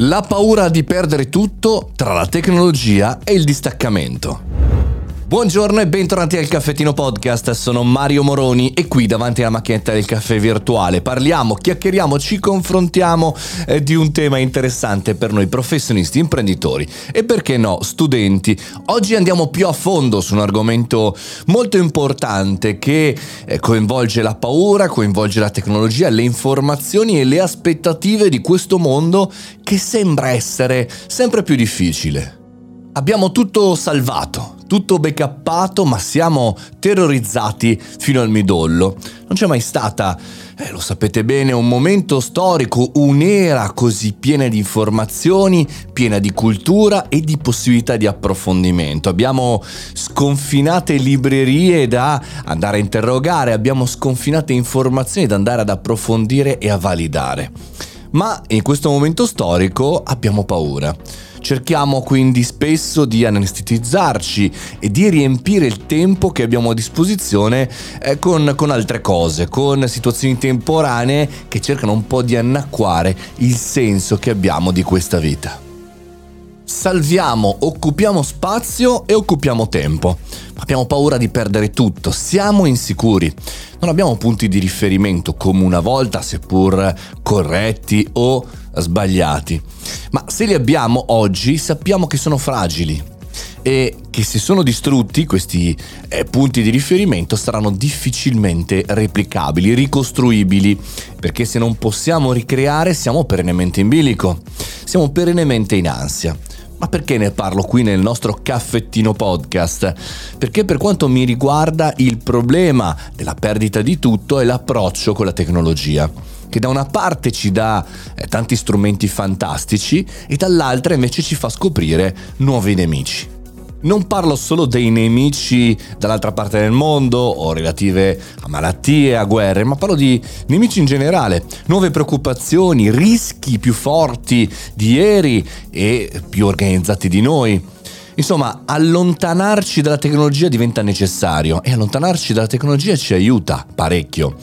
La paura di perdere tutto tra la tecnologia e il distaccamento. Buongiorno e bentornati al Caffettino Podcast, sono Mario Moroni e qui davanti alla macchinetta del caffè virtuale parliamo, chiacchieriamo, ci confrontiamo di un tema interessante per noi professionisti, imprenditori e perché no, studenti. Oggi andiamo più a fondo su un argomento molto importante che coinvolge la paura, coinvolge la tecnologia, le informazioni e le aspettative di questo mondo che sembra essere sempre più difficile. Abbiamo tutto salvato, tutto backuppato, ma siamo terrorizzati fino al midollo. Non c'è mai stata, lo sapete bene, un momento storico, un'era così piena di informazioni, piena di cultura e di possibilità di approfondimento. Abbiamo sconfinate librerie da andare a interrogare, abbiamo sconfinate informazioni da andare ad approfondire e a validare. Ma in questo momento storico abbiamo paura. Cerchiamo quindi spesso di anestetizzarci e di riempire il tempo che abbiamo a disposizione con altre cose, con situazioni temporanee che cercano un po' di annacquare il senso che abbiamo di questa vita. Salviamo, occupiamo spazio e occupiamo tempo. Abbiamo paura di perdere tutto, siamo insicuri. Non abbiamo punti di riferimento come una volta, seppur corretti o sbagliati. Ma se li abbiamo oggi, sappiamo che sono fragili e che se sono distrutti questi punti di riferimento saranno difficilmente replicabili, ricostruibili, perché se non possiamo ricreare siamo perennemente in bilico, siamo perennemente in ansia. Ma perché ne parlo qui nel nostro Caffettino Podcast? Perché per quanto mi riguarda il problema della perdita di tutto è l'approccio con la tecnologia, che da una parte ci dà tanti strumenti fantastici e dall'altra invece ci fa scoprire nuovi nemici. Non parlo solo dei nemici dall'altra parte del mondo o relative a malattie, a guerre, ma parlo di nemici in generale, nuove preoccupazioni, rischi più forti di ieri e più organizzati di noi. Insomma, allontanarci dalla tecnologia diventa necessario e allontanarci dalla tecnologia ci aiuta parecchio.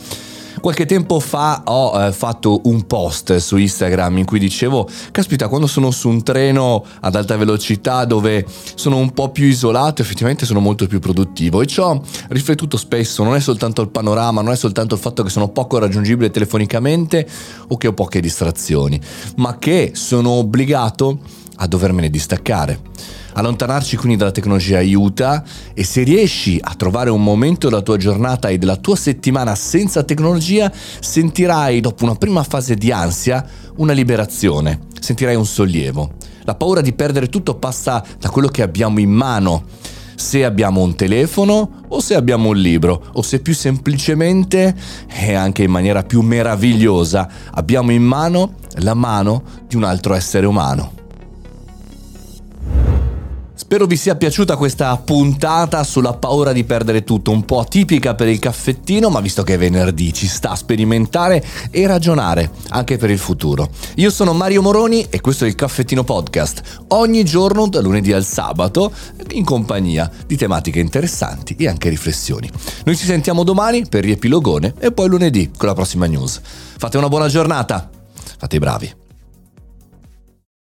Qualche tempo fa ho fatto un post su Instagram in cui dicevo «Caspita, quando sono su un treno ad alta velocità dove sono un po' più isolato, effettivamente sono molto più produttivo». E ci ho riflettuto spesso, non è soltanto il panorama, non è soltanto il fatto che sono poco raggiungibile telefonicamente o che ho poche distrazioni, ma che sono obbligato a dovermene distaccare. Allontanarci quindi dalla tecnologia aiuta e se riesci a trovare un momento della tua giornata e della tua settimana senza tecnologia, sentirai dopo una prima fase di ansia una liberazione, sentirai un sollievo. La paura di perdere tutto passa da quello che abbiamo in mano, se abbiamo un telefono o se abbiamo un libro o se più semplicemente e anche in maniera più meravigliosa abbiamo in mano la mano di un altro essere umano. Spero vi sia piaciuta questa puntata sulla paura di perdere tutto, un po' atipica per il caffettino, ma visto che è venerdì ci sta a sperimentare e ragionare anche per il futuro. Io sono Mario Moroni e questo è il Caffettino Podcast, ogni giorno da lunedì al sabato in compagnia di tematiche interessanti e anche riflessioni. Noi ci sentiamo domani per riepilogone e poi lunedì con la prossima news. Fate una buona giornata, fate i bravi.